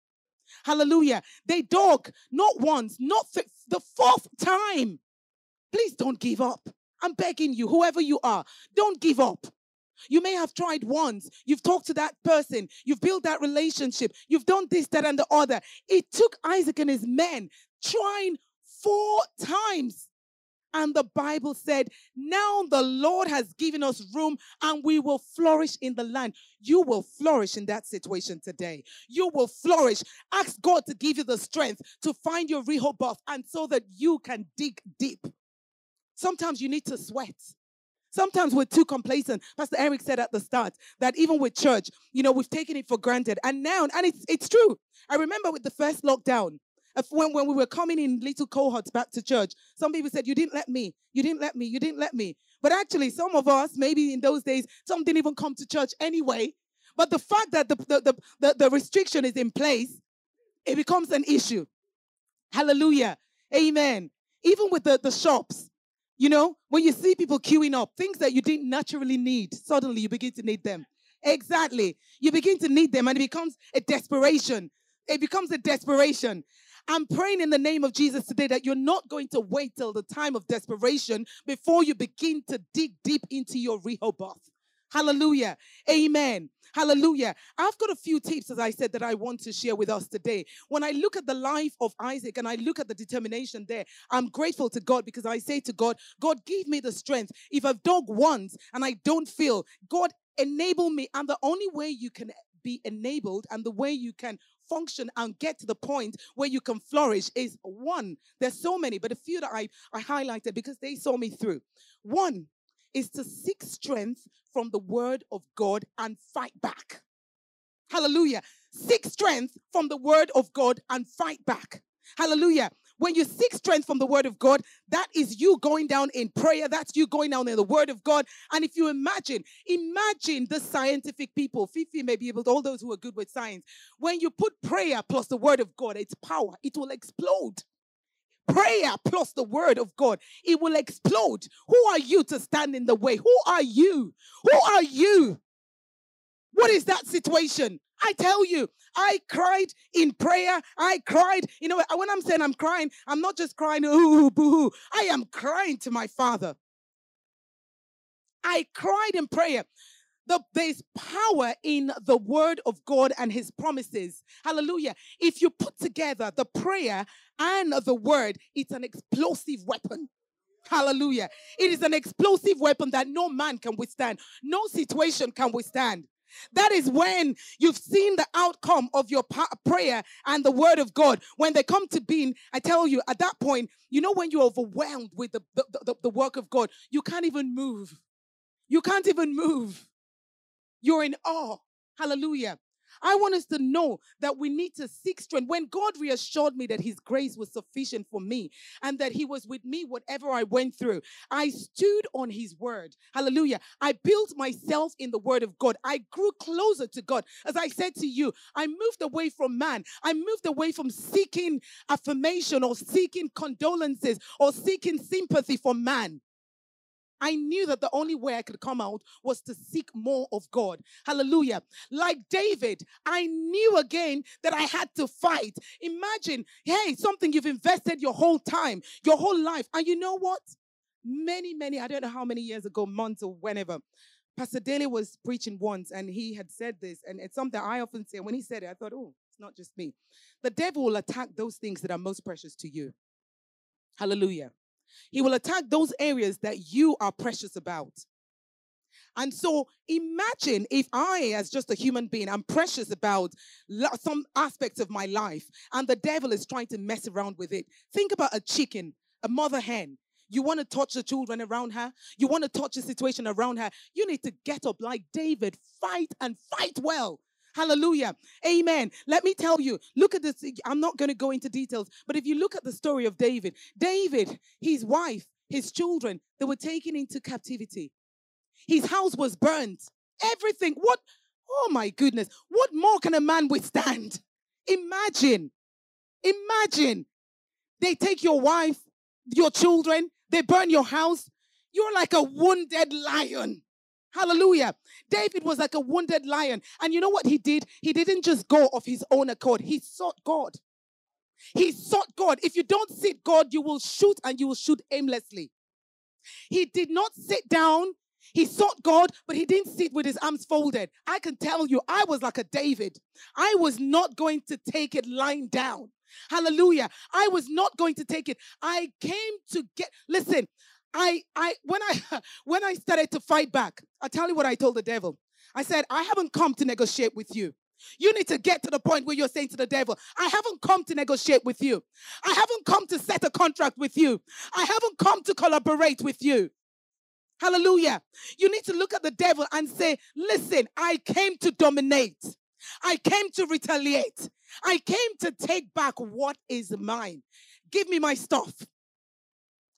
Hallelujah. They dug not once, not th- the fourth time. Please don't give up. I'm begging you, whoever you are, don't give up. You may have tried once. You've talked to that person. You've built that relationship. You've done this, that, and the other. It took Isaac and his men trying four times. And the Bible said, now the Lord has given us room and we will flourish in the land. You will flourish in that situation today. You will flourish. Ask God to give you the strength to find your Rehoboth and so that you can dig deep. Sometimes you need to sweat. Sometimes we're too complacent. Pastor Eric said at the start that even with church, you know, we've taken it for granted. And now, and it's, it's true. I remember with the first lockdown, When, when we were coming in little cohorts back to church, some people said, you didn't let me, you didn't let me, you didn't let me. But actually, some of us, maybe in those days, some didn't even come to church anyway. But the fact that the, the, the, the, the restriction is in place, it becomes an issue. Hallelujah. Amen. Even with the, the shops, you know, when you see people queuing up, things that you didn't naturally need, suddenly you begin to need them. Exactly. You begin to need them and it becomes a desperation. It becomes a desperation. I'm praying in the name of Jesus today that you're not going to wait till the time of desperation before you begin to dig deep into your Rehoboth. Hallelujah. Amen. Hallelujah. I've got a few tips, as I said, that I want to share with us today. When I look at the life of Isaac and I look at the determination there, I'm grateful to God because I say to God, God, give me the strength. If I've dug once and I don't feel, God, enable me. And the only way you can be enabled and the way you can function and get to the point where you can flourish is one. There's so many, but a few that I, I highlighted because they saw me through. One is to seek strength from the word of God and fight back. Hallelujah. Seek strength from the word of God and fight back. Hallelujah. When you seek strength from the word of God, that is you going down in prayer. That's you going down in the word of God. And if you imagine, imagine the scientific people, Fifi may be able to, all those who are good with science. When you put prayer plus the word of God, it's power. It will explode. Prayer plus the word of God. It will explode. Who are you to stand in the way? Who are you? Who are you? What is that situation? I tell you, I cried in prayer. I cried. You know, when I'm saying I'm crying, I'm not just crying, ooh, boo-hoo. I am crying to my Father. I cried in prayer. The, there's power in the word of God and his promises. Hallelujah. If you put together the prayer and the word, it's an explosive weapon. Hallelujah. It is an explosive weapon that no man can withstand. No situation can withstand. That is when you've seen the outcome of your prayer and the word of God. When they come to being, I tell you, at that point, you know, when you're overwhelmed with the, the, the, the work of God, you can't even move. You can't even move. You're in awe. Hallelujah. I want us to know that we need to seek strength. When God reassured me that his grace was sufficient for me and that he was with me whatever I went through, I stood on his word. Hallelujah. I built myself in the word of God. I grew closer to God. As I said to you, I moved away from man. I moved away from seeking affirmation or seeking condolences or seeking sympathy from man. I knew that the only way I could come out was to seek more of God. Hallelujah. Like David, I knew again that I had to fight. Imagine, hey, something you've invested your whole time, your whole life. And you know what? Many, many, I don't know how many years ago, months or whenever, Pastor Daley was preaching once and he had said this. And it's something I often say. When he said it, I thought, oh, it's not just me. The devil will attack those things that are most precious to you. Hallelujah. He will attack those areas that you are precious about. And so imagine if I, as just a human being, I'm precious about some aspects of my life and the devil is trying to mess around with it. Think about a chicken, a mother hen. You want to touch the children around her. You want to touch the situation around her. You need to get up like David, fight and fight well. Hallelujah. Amen. Let me tell you, look at this. I'm not going to go into details, but if you look at the story of David, David, his wife, his children, they were taken into captivity. His house was burnt. Everything. What? Oh my goodness. What more can a man withstand? Imagine. Imagine. They take your wife, your children, they burn your house. You're like a wounded lion. Hallelujah. David was like a wounded lion. And you know what he did? He didn't just go of his own accord. He sought God. He sought God. If you don't seek God, you will shoot and you will shoot aimlessly. He did not sit down. He sought God, but he didn't sit with his arms folded. I can tell you, I was like a David. I was not going to take it lying down. Hallelujah. I was not going to take it. I came to get, listen, I, I, when I, when I started to fight back, I tell you what I told the devil. I said, I haven't come to negotiate with you. You need to get to the point where you're saying to the devil, I haven't come to negotiate with you. I haven't come to set a contract with you. I haven't come to collaborate with you. Hallelujah. You need to look at the devil and say, listen, I came to dominate. I came to retaliate. I came to take back what is mine. Give me my stuff.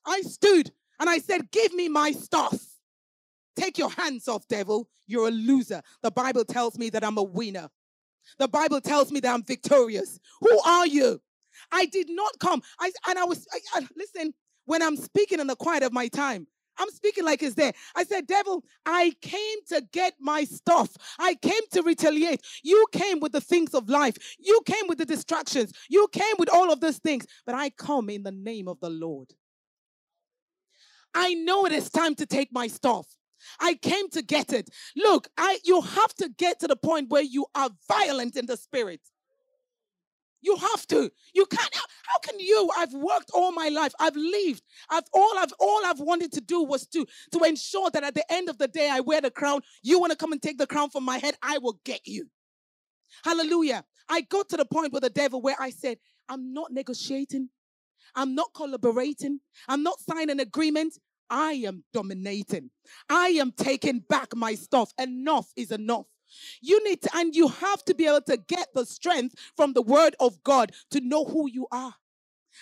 I stood. And I said, give me my stuff. Take your hands off, devil. You're a loser. The Bible tells me that I'm a winner. The Bible tells me that I'm victorious. Who are you? I did not come. I, and I was, I, I, listen, when I'm speaking in the quiet of my time, I'm speaking like it's there. I said, devil, I came to get my stuff. I came to retaliate. You came with the things of life. You came with the distractions. You came with all of those things. But I come in the name of the Lord. I know it is time to take my stuff. I came to get it. Look, I, you have to get to the point where you are violent in the spirit. You have to. You can't. How can you? I've worked all my life. I've lived. I've all I've all I've wanted to do was to, to ensure that at the end of the day I wear the crown. You want to come and take the crown from my head? I will get you. Hallelujah. I got to the point with the devil where I said, I'm not negotiating. I'm not collaborating. I'm not signing an agreement. I am dominating. I am taking back my stuff. Enough is enough. You need to, and you have to be able to get the strength from the word of God to know who you are.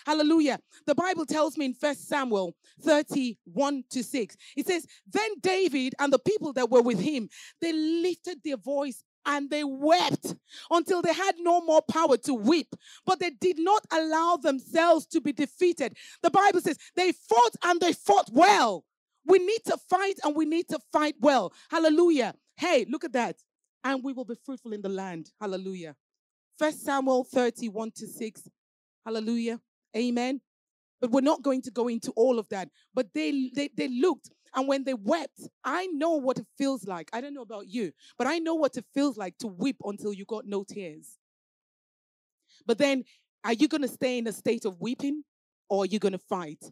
Hallelujah. The Bible tells me in First Samuel thirty-one to six, it says, then David and the people that were with him, they lifted their voice and they wept until they had no more power to weep. But they did not allow themselves to be defeated. The Bible says they fought and they fought well. We need to fight and we need to fight well. Hallelujah. Hey, look at that. And we will be fruitful in the land. Hallelujah. First Samuel thirty-one to six. Hallelujah. Amen. But we're not going to go into all of that. But they, they, they looked. And when they wept, I know what it feels like. I don't know about you, but I know what it feels like to weep until you got no tears. But then, are you going to stay in a state of weeping or are you going to fight?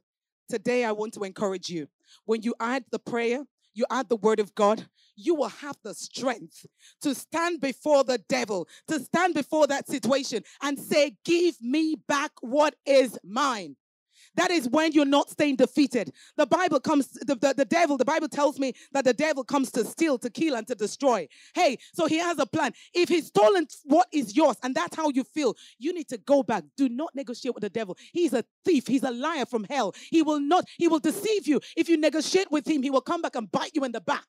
Today, I want to encourage you. When you add the prayer, you add the word of God, you will have the strength to stand before the devil, to stand before that situation and say, give me back what is mine. That is when you're not staying defeated. The Bible comes, the, the, the devil, the Bible tells me that the devil comes to steal, to kill, and to destroy. Hey, so he has a plan. If he's stolen what is yours and that's how you feel, you need to go back. Do not negotiate with the devil. He's a thief. He's a liar from hell. He will not, he will deceive you. If you negotiate with him, he will come back and bite you in the back.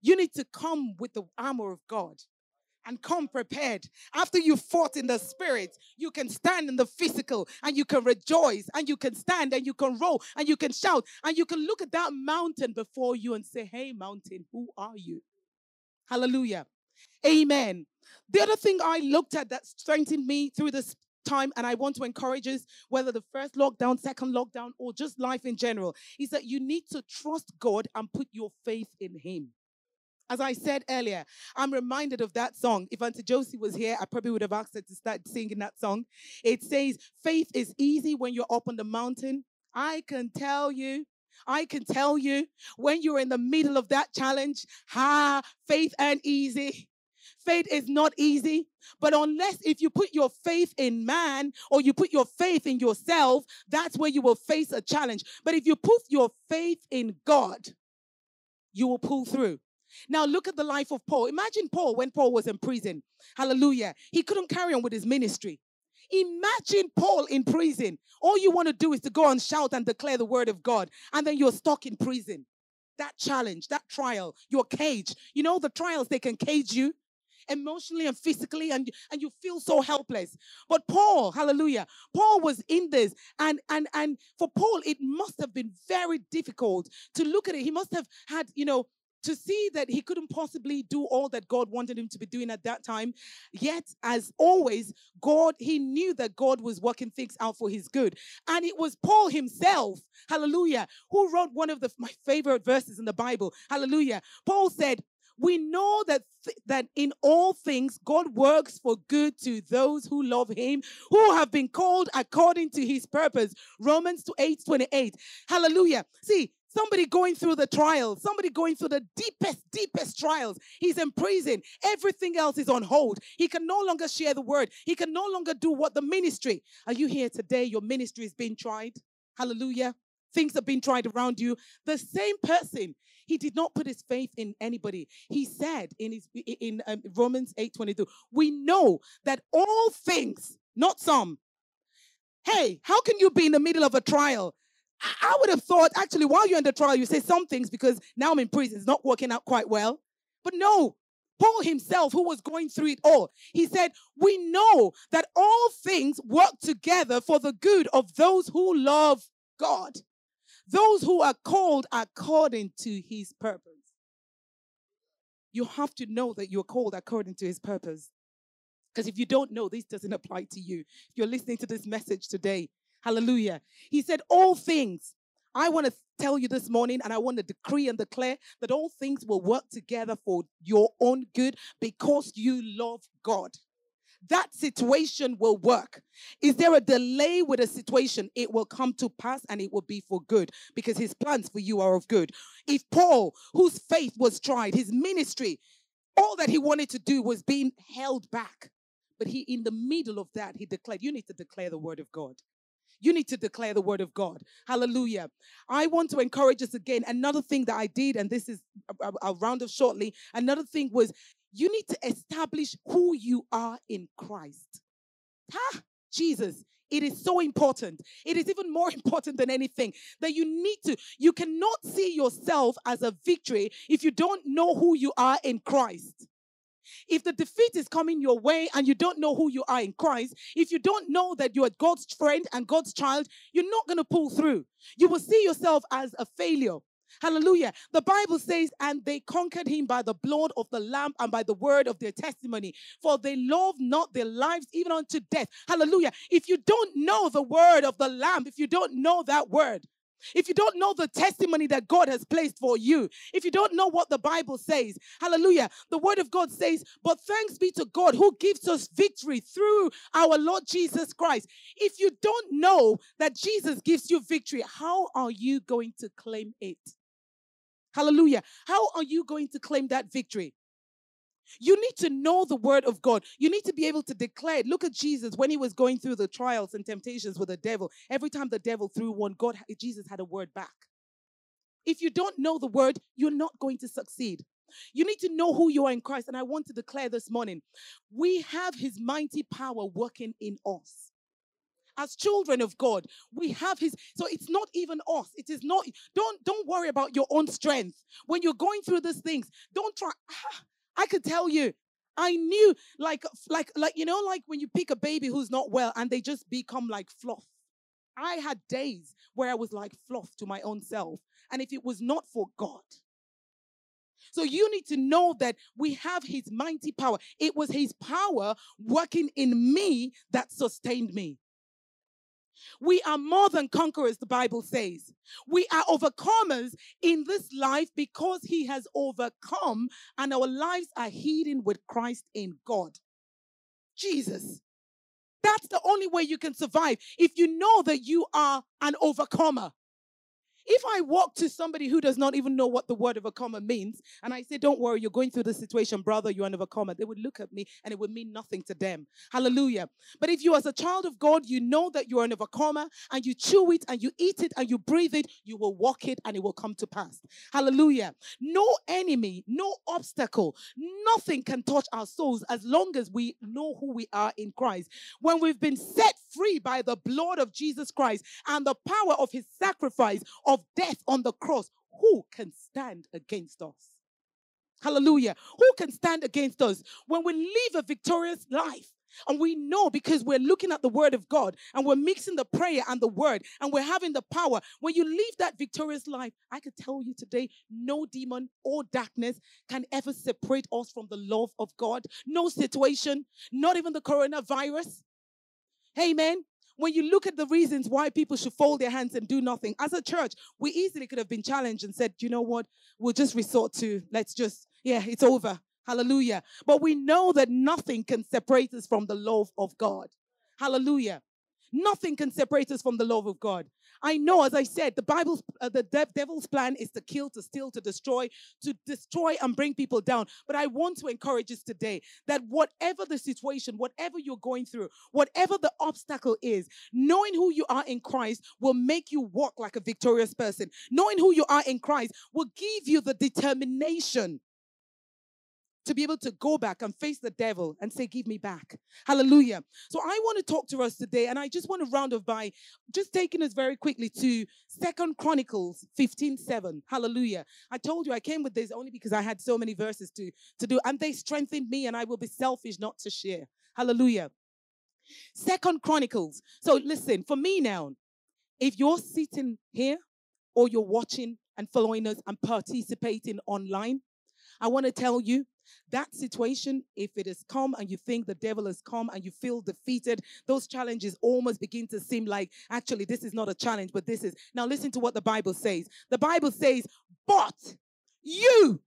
You need to come with the armor of God and come prepared. After you fought in the spirit, you can stand in the physical and you can rejoice and you can stand and you can roll and you can shout and you can look at that mountain before you and say, hey, mountain, who are you? Hallelujah. Amen. The other thing I looked at that strengthened me through this time, and I want to encourage us, whether the first lockdown, second lockdown, or just life in general, is that you need to trust God and put your faith in him. As I said earlier, I'm reminded of that song. If Auntie Josie was here, I probably would have asked her to start singing that song. It says, faith is easy when you're up on the mountain. I can tell you, I can tell you, when you're in the middle of that challenge, ha, faith ain't easy. Faith is not easy. But unless if you put your faith in man or you put your faith in yourself, that's where you will face a challenge. But if you put your faith in God, you will pull through. Now look at the life of Paul. Imagine Paul when Paul was in prison. Hallelujah. He couldn't carry on with his ministry. Imagine Paul in prison. All you want to do is to go and shout and declare the word of God. And then you're stuck in prison. That challenge, that trial, your cage. You know the trials, they can cage you emotionally and physically, and, and you feel so helpless. But Paul, hallelujah, Paul was in this. And, and, and for Paul, it must have been very difficult to look at it. He must have had, you know, to see that he couldn't possibly do all that God wanted him to be doing at that time. Yet, as always, God, he knew that God was working things out for his good. And it was Paul himself, hallelujah, who wrote one of the, my favorite verses in the Bible, hallelujah. Paul said, we know that, th- that in all things God works for good to those who love him, who have been called according to his purpose. Romans eight twenty-eight. Hallelujah. See, somebody going through the trials, somebody going through the deepest, deepest trials. He's in prison. Everything else is on hold. He can no longer share the word. He can no longer do what the ministry. Are you here today? Your ministry is being tried. Hallelujah. Things have been tried around you. The same person, he did not put his faith in anybody. He said in his, in um, Romans eight twenty-two, we know that all things, not some. Hey, how can you be in the middle of a trial? I would have thought, actually, while you're in the trial, you say some things because now I'm in prison. It's not working out quite well. But no, Paul himself, who was going through it all, he said, we know that all things work together for the good of those who love God, those who are called according to his purpose. You have to know that you're called according to his purpose. Because if you don't know, this doesn't apply to you. If you're listening to this message today, hallelujah. He said, all things. I want to tell you this morning, and I want to decree and declare that all things will work together for your own good because you love God. That situation will work. Is there a delay with a situation? It will come to pass and it will be for good because his plans for you are of good. If Paul, whose faith was tried, his ministry, all that he wanted to do was being held back. But he, in the middle of that, he declared, you need to declare the word of God. You need to declare the word of God. Hallelujah. I want to encourage us again. Another thing that I did, and this is, I'll round off shortly. Another thing was, you need to establish who you are in Christ. Ha! Jesus. It is so important. It is even more important than anything that you need to. You cannot see yourself as a victory if you don't know who you are in Christ. If the defeat is coming your way and you don't know who you are in Christ, if you don't know that you are God's friend and God's child, you're not going to pull through. You will see yourself as a failure. Hallelujah. The Bible says, and they conquered him by the blood of the Lamb and by the word of their testimony, for they loved not their lives even unto death. Hallelujah. If you don't know the word of the Lamb, if you don't know that word, if you don't know the testimony that God has placed for you, if you don't know what the Bible says, hallelujah, the word of God says, but thanks be to God who gives us victory through our Lord Jesus Christ. If you don't know that Jesus gives you victory, how are you going to claim it? Hallelujah. How are you going to claim that victory? You need to know the word of God. You need to be able to declare it. Look at Jesus when he was going through the trials and temptations with the devil. Every time the devil threw one, God, Jesus had a word back. If you don't know the word, you're not going to succeed. You need to know who you are in Christ. And I want to declare this morning, we have his mighty power working in us. As children of God, we have his, so it's not even us. It is not, don't, don't worry about your own strength. When you're going through these things, don't try, ah, I could tell you, I knew, like, like, like, you know, like when you pick a baby who's not well and they just become like fluff. I had days where I was like fluff to my own self. And if it was not for God. So you need to know that we have his mighty power. It was his power working in me that sustained me. We are more than conquerors, the Bible says. We are overcomers in this life because he has overcome, and our lives are hidden with Christ in God. Jesus. That's the only way you can survive, if you know that you are an overcomer. If I walk to somebody who does not even know what the word overcomer means, and I say, don't worry, you're going through this situation, brother, you're an overcomer, they would look at me and it would mean nothing to them. Hallelujah. But if you as a child of God, you know that you're an overcomer, and you chew it and you eat it and you breathe it, you will walk it and it will come to pass. Hallelujah. No enemy, no obstacle, nothing can touch our souls as long as we know who we are in Christ. When we've been set free by the blood of Jesus Christ and the power of his sacrifice of death on the cross, who can stand against us? Hallelujah. Who can stand against us? When we live a victorious life, and we know because we're looking at the word of God, and we're mixing the prayer and the word, and we're having the power. When you live that victorious life, I can tell you today, no demon or darkness can ever separate us from the love of God. No situation, not even the coronavirus. Amen. When you look at the reasons why people should fold their hands and do nothing, as a church, we easily could have been challenged and said, you know what, we'll just resort to, let's just, yeah, it's over. Hallelujah. But we know that nothing can separate us from the love of God. Hallelujah. Nothing can separate us from the love of God. I know, as I said, the Bible's, uh, the de- devil's plan is to kill, to steal, to destroy, to destroy and bring people down. But I want to encourage us today that whatever the situation, whatever you're going through, whatever the obstacle is, knowing who you are in Christ will make you walk like a victorious person. Knowing who you are in Christ will give you the determination to be able to go back and face the devil and say, give me back. Hallelujah. So I want to talk to us today, and I just want to round off by just taking us very quickly to Second Chronicles fifteen seven. Hallelujah. I told you I came with this only because I had so many verses to, to do, and they strengthened me, and I will be selfish not to share. Hallelujah. Second Chronicles. So listen, for me now, if you're sitting here or you're watching and following us and participating online, I want to tell you, that situation, if it has come and you think the devil has come and you feel defeated, those challenges almost begin to seem like, actually, this is not a challenge, but this is. Now, listen to what the Bible says. The Bible says, but you,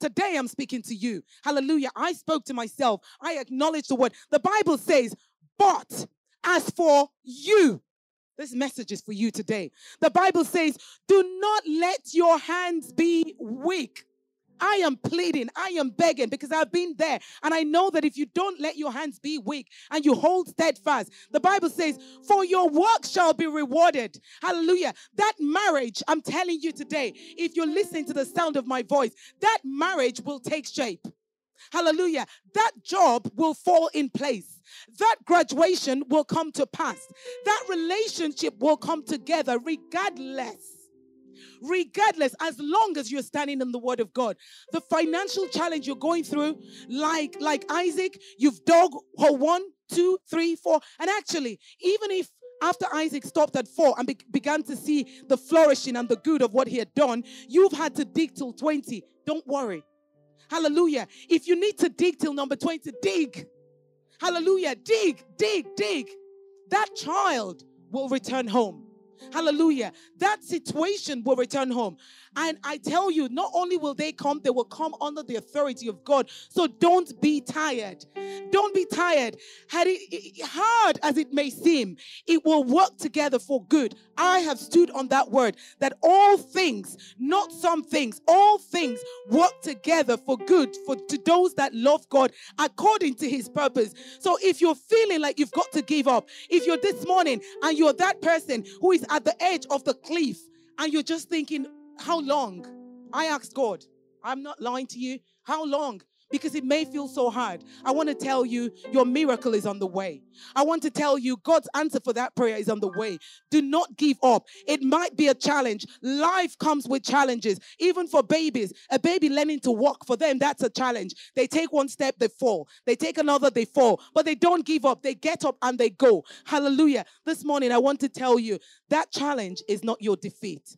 today I'm speaking to you. Hallelujah. I spoke to myself. I acknowledge the word. The Bible says, but as for you, this message is for you today. The Bible says, do not let your hands be weak. I am pleading, I am begging, because I've been there. And I know that if you don't let your hands be weak and you hold steadfast, the Bible says, for your work shall be rewarded. Hallelujah. That marriage, I'm telling you today, if you're listening to the sound of my voice, that marriage will take shape. Hallelujah. That job will fall in place. That graduation will come to pass. That relationship will come together regardless. Regardless, as long as you're standing in the word of God, the financial challenge you're going through, like, like Isaac, you've dug her one, two, three, four. And actually, even if after Isaac stopped at four and be- began to see the flourishing and the good of what he had done, you've had to dig till twenty. Don't worry. Hallelujah. If you need to dig till number twenty, dig. Hallelujah. Dig, dig, dig. That child will return home. Hallelujah. That situation will return home. And I tell you, not only will they come, they will come under the authority of God. So don't be tired. Don't be tired. Hard as it may seem, it will work together for good. I have stood on that word, that all things, not some things, all things work together for good for to those that love God according to his purpose. So if you're feeling like you've got to give up, if you're this morning and you're that person who is at the edge of the cliff and you're just thinking, how long? I asked God. I'm not lying to you. How long? Because it may feel so hard. I want to tell you, your miracle is on the way. I want to tell you, God's answer for that prayer is on the way. Do not give up. It might be a challenge. Life comes with challenges. Even for babies, a baby learning to walk, for them, that's a challenge. They take one step, they fall. They take another, they fall. But they don't give up. They get up and they go. Hallelujah. This morning, I want to tell you, that challenge is not your defeat.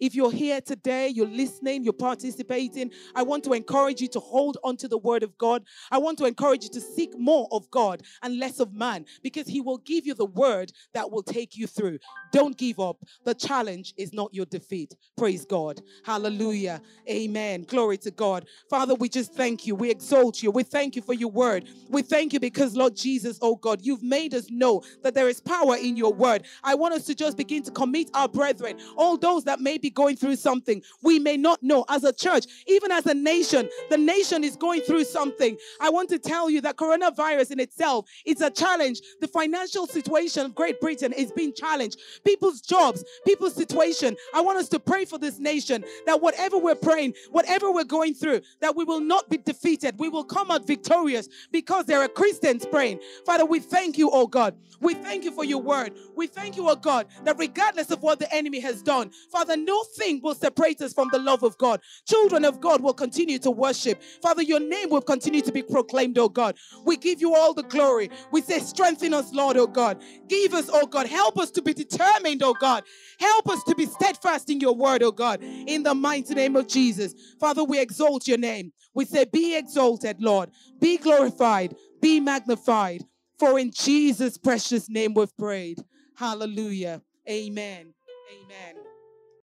If you're here today, you're listening, you're participating, I want to encourage you to hold on to the word of God. I want to encourage you to seek more of God and less of man, because he will give you the word that will take you through. Don't give up. The challenge is not your defeat. Praise God. Hallelujah. Amen. Glory to God. Father, we just thank you. We exalt you. We thank you for your word. We thank you because, Lord Jesus, oh God, you've made us know that there is power in your word. I want us to just begin to commit our brethren, all those that may be going through something we may not know. As a church, even as a nation, the nation is going through something. I want to tell you that coronavirus in itself, it's a challenge. The financial situation of Great Britain is being challenged. People's jobs, people's situation. I want us to pray for this nation, that whatever we're praying, whatever we're going through, that we will not be defeated. We will come out victorious because there are Christians praying. Father, we thank you, oh God. We thank you for your word. We thank you, oh God, that regardless of what the enemy has done, Father, no No thing will separate us from the love of God. Children of God will continue to worship. Father, your name will continue to be proclaimed, oh God. We give you all the glory. We say, strengthen us, Lord, oh God. Give us, oh God. Help us to be determined, oh God. Help us to be steadfast in your word, oh God. In the mighty name of Jesus. Father, we exalt your name. We say, be exalted, Lord. Be glorified. Be magnified. For in Jesus' precious name we've prayed. Hallelujah. Amen. Amen.